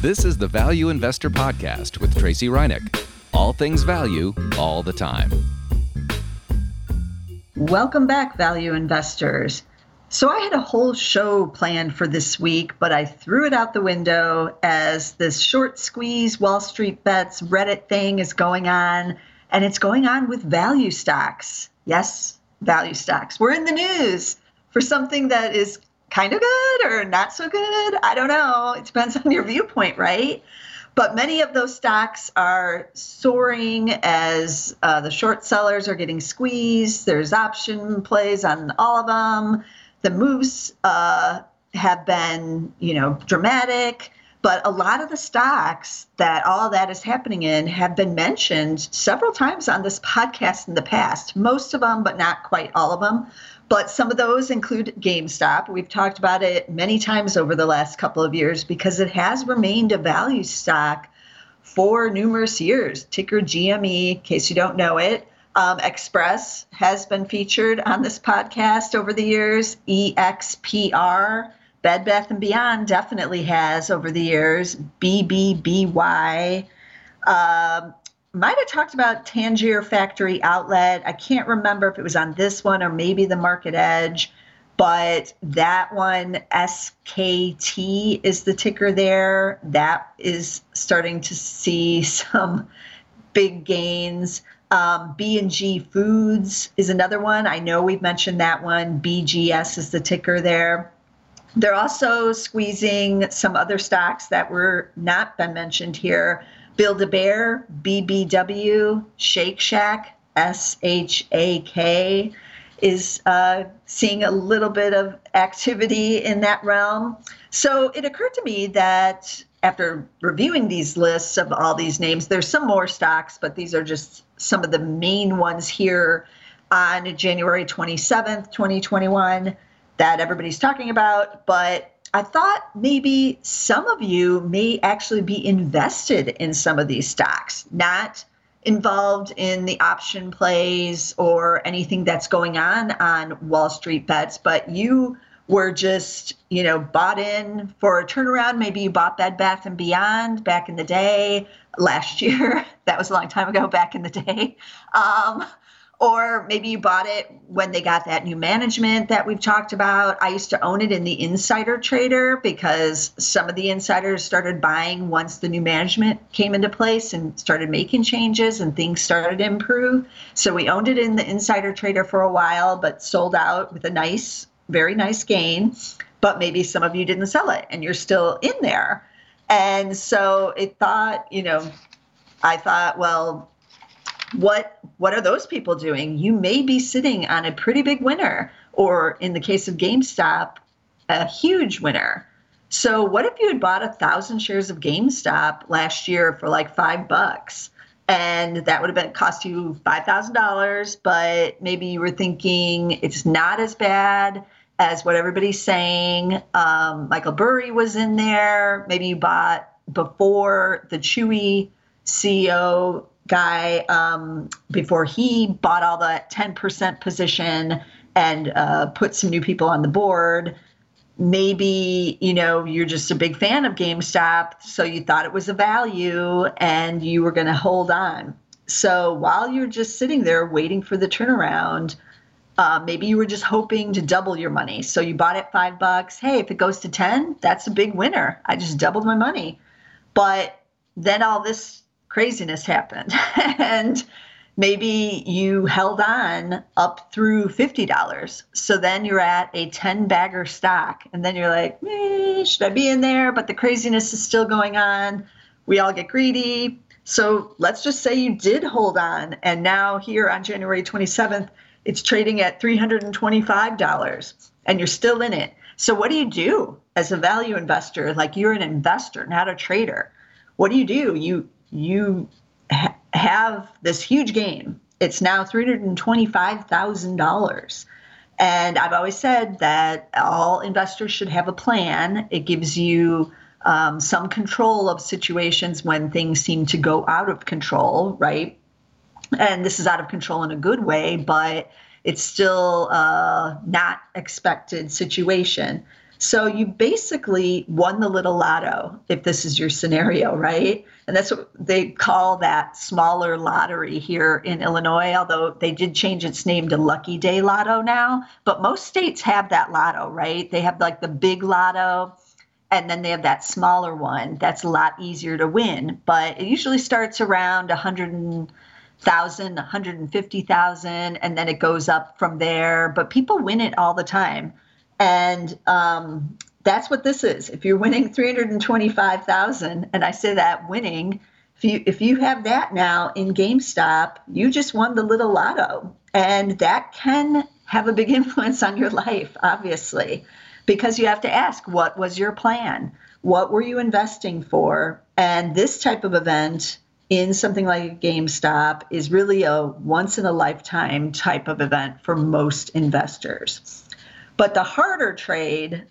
This is the Value Investor Podcast with Tracy Reineck. All things value, all the time. Welcome back, value investors. So I had a whole show planned for this week, but I threw it out the window as this short squeeze Wall Street Bets Reddit thing is going on, and it's going on with value stocks. Yes, value stocks. We're in the news for something that is kind of good or not so good. I don't know. It depends on your viewpoint, right? But many of those stocks are soaring as the short sellers are getting squeezed. There's option plays on all of them. The moves have been, dramatic. But a lot of the stocks that all that is happening in have been mentioned several times on this podcast in the past. Most of them, but not quite all of them. But some of those include GameStop. We've talked about it many times over the last couple of years because it has remained a value stock for numerous years. Ticker GME, in case you don't know it. Express has been featured on this podcast over the years. EXPR, Bed Bath & Beyond definitely has over the years. BBBY. Might have talked about Tanger Factory Outlet. I can't remember if it was on this one or maybe the Market Edge, but that one, SKT is the ticker there. That is starting to see some big gains. B&G Foods is another one. I know we've mentioned that one. BGS is the ticker there. They're also squeezing some other stocks that were not been mentioned here. Build-A-Bear, BBW, Shake Shack, SHAK is seeing a little bit of activity in that realm. So it occurred to me that after reviewing these lists of all these names, there's some more stocks, but these are just some of the main ones here on January 27th, 2021 that everybody's talking about. But I thought maybe some of you may actually be invested in some of these stocks, not involved in the option plays or anything that's going on Wall Street Bets, but you were just, bought in for a turnaround. Maybe you bought Bed Bath & Beyond back in the day, last year. That was a long time ago, back in the day. Or maybe you bought it when they got that new management that we've talked about. I used to own it in the insider trader because some of the insiders started buying once the new management came into place and started making changes and things started to improve. So we owned it in the insider trader for a while, but sold out with a nice, very nice gain. But maybe some of you didn't sell it and you're still in there. And so I thought, well, what are those people doing? You may be sitting on a pretty big winner, or in the case of GameStop, a huge winner. So what if you had bought 1,000 shares of GameStop last year for like $5, and that would have cost you $5,000, but maybe you were thinking it's not as bad as what everybody's saying. Michael Burry was in there. Maybe you bought before the Chewy CEO guy, before he bought all the 10% position and put some new people on the board. Maybe, you're just a big fan of GameStop, so you thought it was a value and you were going to hold on. So while you're just sitting there waiting for the turnaround, maybe you were just hoping to double your money. So you bought it $5. Hey, if it goes to 10, that's a big winner. I just doubled my money. But then all this craziness happened. And maybe you held on up through $50. So then you're at a 10-bagger stock. And then you're like, should I be in there? But the craziness is still going on. We all get greedy. So let's just say you did hold on. And now here on January 27th, it's trading at $325. And you're still in it. So what do you do as a value investor? Like, you're an investor, not a trader. What do? You have this huge gain. It's now $325,000. And I've always said that all investors should have a plan. It gives you some control of situations when things seem to go out of control, right? And this is out of control in a good way, but it's still not expected situation. So you basically won the little lotto, if this is your scenario, right? And that's what they call that smaller lottery here in Illinois, although they did change its name to Lucky Day Lotto now. But most states have that lotto, right? They have like the big lotto, and then they have that smaller one that's a lot easier to win. But it usually starts around $100,000, $150,000, and then it goes up from there. But people win it all the time. And that's what this is. If you're winning $325,000, and I say that winning, if you have that now in GameStop, you just won the little lotto. And that can have a big influence on your life, obviously, because you have to ask, what was your plan? What were you investing for? And this type of event in something like GameStop is really a once-in-a-lifetime type of event for most investors. But the harder trade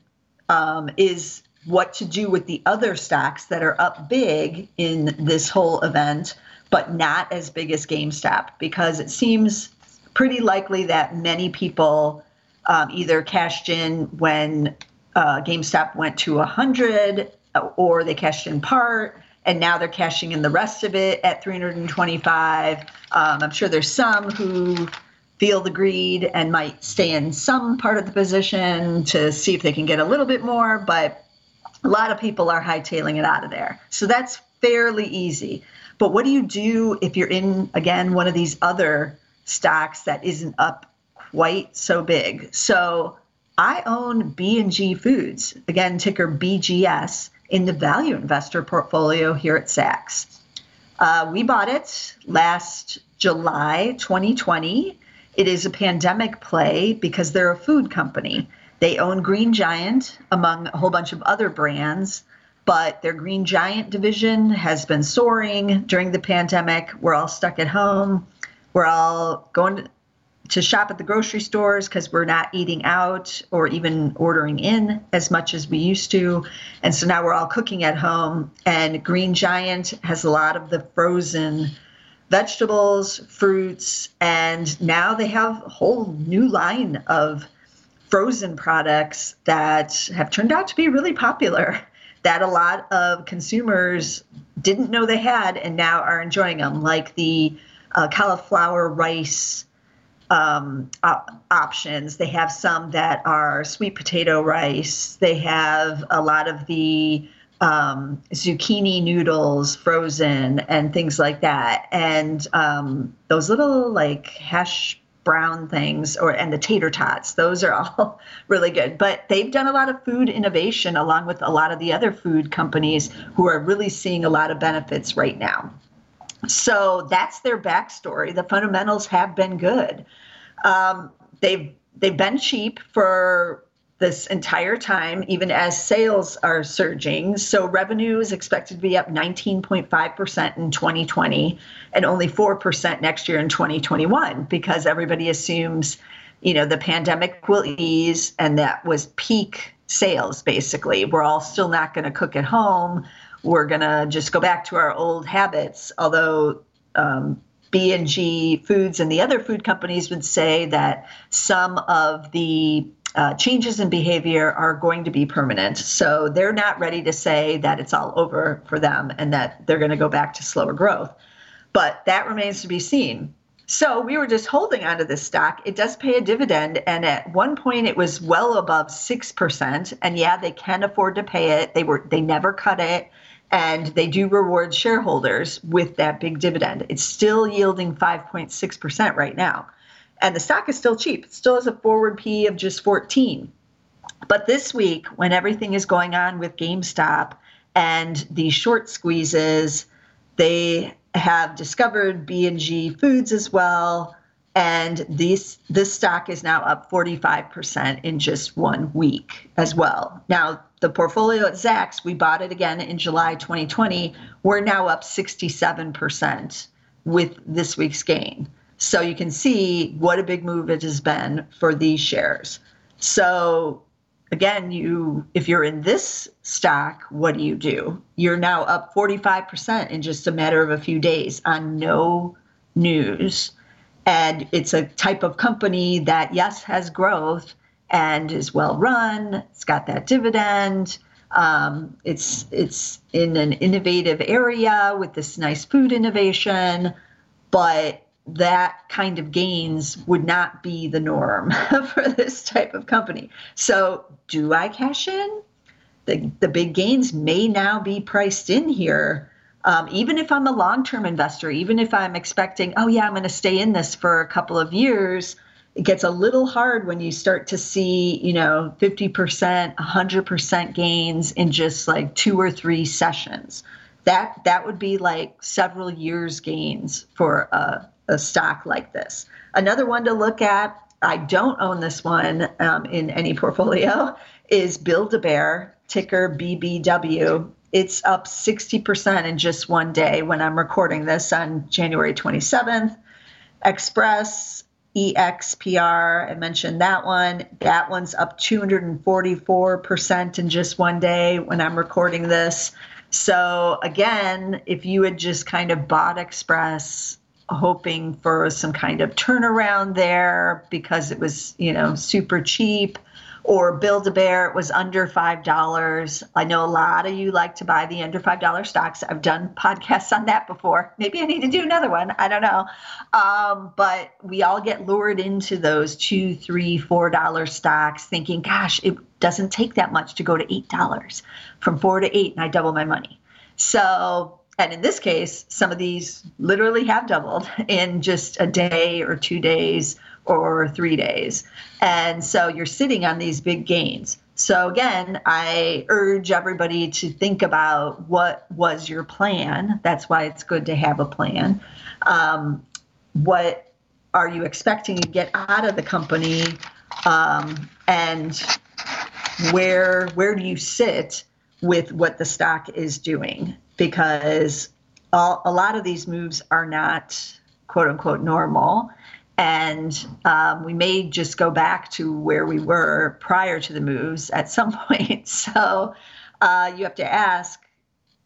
is what to do with the other stocks that are up big in this whole event, but not as big as GameStop, because it seems pretty likely that many people either cashed in when GameStop went to 100, or they cashed in part, and now they're cashing in the rest of it at 325. I'm sure there's some who feel the greed and might stay in some part of the position to see if they can get a little bit more, but a lot of people are hightailing it out of there. So that's fairly easy. But what do you do if you're in, again, one of these other stocks that isn't up quite so big? So I own B&G Foods, again, ticker BGS, in the value investor portfolio here at Zacks. We bought it last July 2020. It is a pandemic play because they're a food company. They own Green Giant, among a whole bunch of other brands, but their Green Giant division has been soaring during the pandemic. We're all stuck at home. We're all going to shop at the grocery stores because we're not eating out or even ordering in as much as we used to. And so now we're all cooking at home, and Green Giant has a lot of the frozen vegetables, fruits, and now they have a whole new line of frozen products that have turned out to be really popular that a lot of consumers didn't know they had and now are enjoying them, like the cauliflower rice options. They have some that are sweet potato rice. They have a lot of the zucchini noodles frozen and things like that, and those little like hash brown things, and the tater tots. Those are all really good. But they've done a lot of food innovation along with a lot of the other food companies who are really seeing a lot of benefits right now. So that's their backstory. The fundamentals have been good. They've been cheap for this entire time, even as sales are surging. So revenue is expected to be up 19.5% in 2020 and only 4% next year in 2021, because everybody assumes, the pandemic will ease, and that was peak sales, basically. We're all still not going to cook at home. We're going to just go back to our old habits, although B&G Foods and the other food companies would say that some of the changes in behavior are going to be permanent. So they're not ready to say that it's all over for them and that they're going to go back to slower growth. But that remains to be seen. So we were just holding onto this stock. It does pay a dividend, and at one point it was well above 6%. And yeah, they can afford to pay it. They never cut it, and they do reward shareholders with that big dividend. It's still yielding 5.6% right now. And the stock is still cheap. It still has a forward P of just 14. But this week, when everything is going on with GameStop and the short squeezes, they have discovered B&G Foods as well. And this stock is now up 45% in just 1 week as well. Now, the portfolio at Zacks, we bought it again in July 2020. We're now up 67% with this week's gain. So you can see what a big move it has been for these shares. So again, if you're in this stock, what do? You're now up 45% in just a matter of a few days on no news. And it's a type of company that, yes, has growth and is well run. It's got that dividend. It's in an innovative area with this nice food innovation, but that kind of gains would not be the norm for this type of company. So do I cash in? The big gains may now be priced in here. Even if I'm a long-term investor, even if I'm expecting, oh yeah, I'm going to stay in this for a couple of years, it gets a little hard when you start to see, 50%, 100% gains in just like 2 or 3 sessions. That would be like several years gains for a stock like this. Another one to look at, I don't own this one in any portfolio, is Build-A-Bear, ticker BBW. It's up 60% in just one day when I'm recording this on January 27th. Express, EXPR, I mentioned that one. That one's up 244% in just one day when I'm recording this. So again, if you had just kind of bought Express hoping for some kind of turnaround there because it was, super cheap, or Build-A-Bear, it was under $5. I know a lot of you like to buy the under $5 stocks. I've done podcasts on that before. Maybe I need to do another one. I don't know. But we all get lured into those $2, $3, $4 stocks thinking, gosh, it doesn't take that much to go to $8, from $4 to $8, and I double my money. So, and in this case, some of these literally have doubled in just a day or 2 days or 3 days. And so you're sitting on these big gains. So again, I urge everybody to think about what was your plan. That's why it's good to have a plan. What are you expecting to get out of the company? And where do you sit with what the stock is doing? Because a lot of these moves are not quote unquote normal. And we may just go back to where we were prior to the moves at some point. So you have to ask,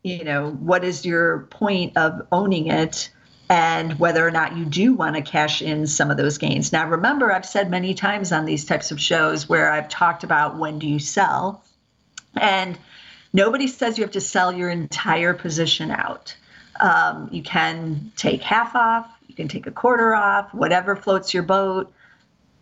what is your point of owning it and whether or not you do want to cash in some of those gains. Now, remember, I've said many times on these types of shows where I've talked about when do you sell. And nobody says you have to sell your entire position out. You can take half off. You can take a quarter off, whatever floats your boat.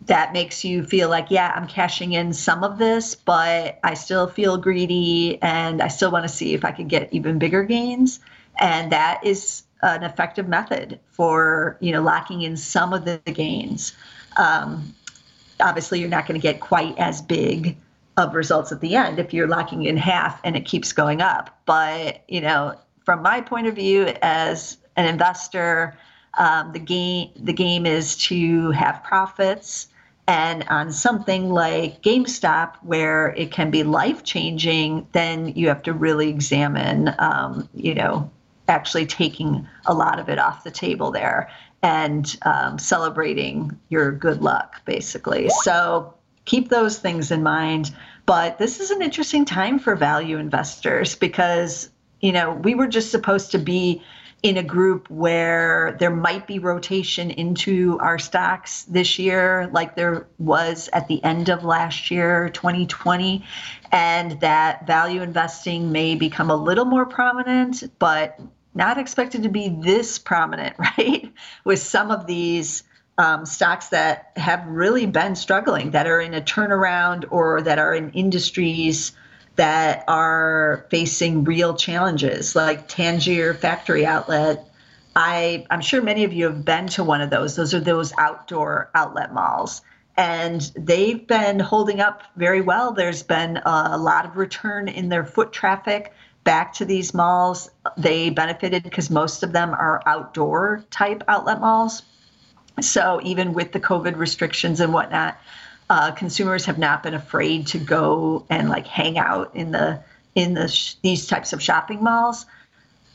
That makes you feel like, yeah, I'm cashing in some of this, but I still feel greedy and I still want to see if I can get even bigger gains. And that is an effective method for, locking in some of the gains. Obviously, you're not going to get quite as big of results at the end if you're locking in half and it keeps going up. But, from my point of view as an investor, the game is to have profits, and on something like GameStop, where it can be life-changing, then you have to really examine, actually taking a lot of it off the table there and celebrating your good luck, basically. So keep those things in mind. But this is an interesting time for value investors because, we were just supposed to be in a group where there might be rotation into our stocks this year, like there was at the end of last year, 2020, and that value investing may become a little more prominent, but not expected to be this prominent, right? With some of these stocks that have really been struggling, that are in a turnaround or that are in industries that are facing real challenges, like Tanger Factory Outlet. I'm sure many of you have been to one of those. Those are those outdoor outlet malls. And they've been holding up very well. There's been a lot of return in their foot traffic back to these malls. They benefited because most of them are outdoor type outlet malls. So even with the COVID restrictions and whatnot, consumers have not been afraid to go and hang out in these types of shopping malls,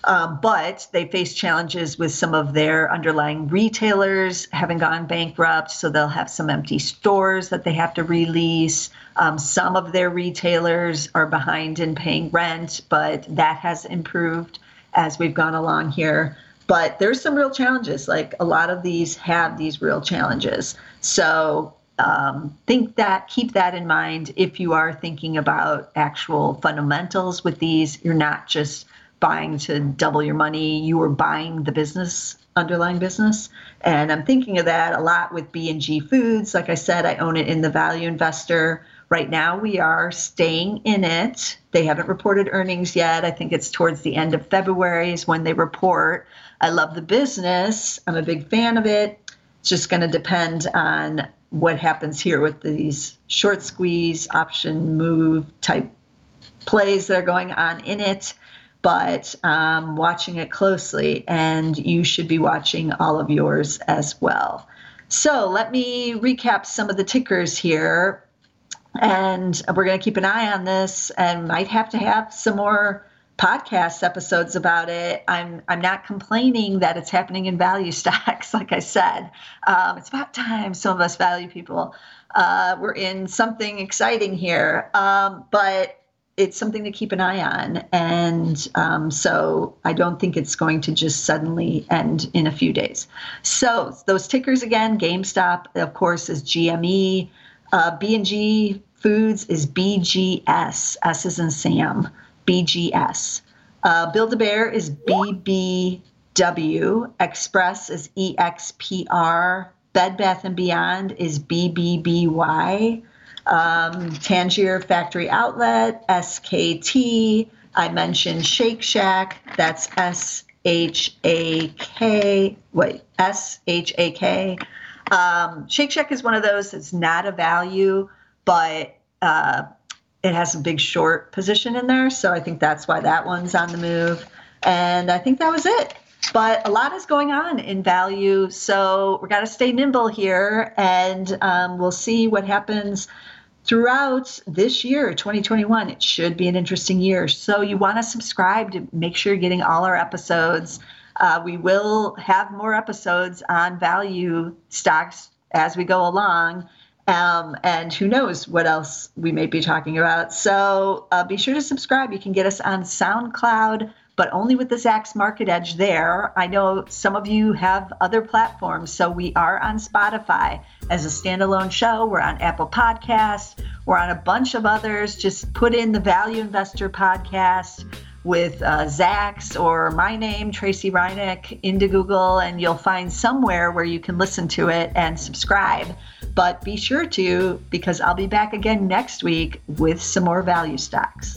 but they face challenges with some of their underlying retailers having gone bankrupt, so they'll have some empty stores that they have to release. Some of their retailers are behind in paying rent, but that has improved as we've gone along here. But there's some real challenges. A lot of these have these real challenges. So think that, keep that in mind if you are thinking about actual fundamentals with these. You're not just buying to double your money, you are buying the business, underlying business. And I'm thinking of that a lot with B&G Foods. Like I said, I own it in the Value Investor. Right now we are staying in it. They haven't reported earnings yet. I think it's towards the end of February is when they report. I love the business. I'm a big fan of it. It's just going to depend on what happens here with these short squeeze option move type plays that are going on in it. But watching it closely, and you should be watching all of yours as well. So let me recap some of the tickers here, and we're going to keep an eye on this and might have to have some more podcast episodes about it. I'm not complaining that it's happening in value stocks. Like I said, it's about time some of us value people we're in something exciting here, but it's something to keep an eye on. And so I don't think it's going to just suddenly end in a few days. So those tickers again, GameStop, of course, is GME. B&G Foods is BGS. S is in Sam, BGS. Build-A-Bear is BBW. Express is EXPR. Bed Bath & Beyond is BBBY. Tanger Factory Outlet, SKT. I mentioned Shake Shack, that's S-H-A-K. Shake Shack is one of those that's not a value, but it has a big short position in there, so I think that's why that one's on the move. And I think that was it. But a lot is going on in value, so we've got to stay nimble here, and we'll see what happens throughout this year, 2021. It should be an interesting year. So you want to subscribe to make sure you're getting all our episodes. We will have more episodes on value stocks as we go along, and who knows what else we may be talking about. So be sure to subscribe. You can get us on SoundCloud, but only with the Zacks Market Edge there. I know some of you have other platforms, so we are on Spotify as a standalone show. We're on Apple Podcasts. We're on a bunch of others. Just put in the Value Investor Podcast with Zacks or my name, Tracy Reineck, into Google, and you'll find somewhere where you can listen to it and subscribe. But be sure to, because I'll be back again next week with some more value stocks.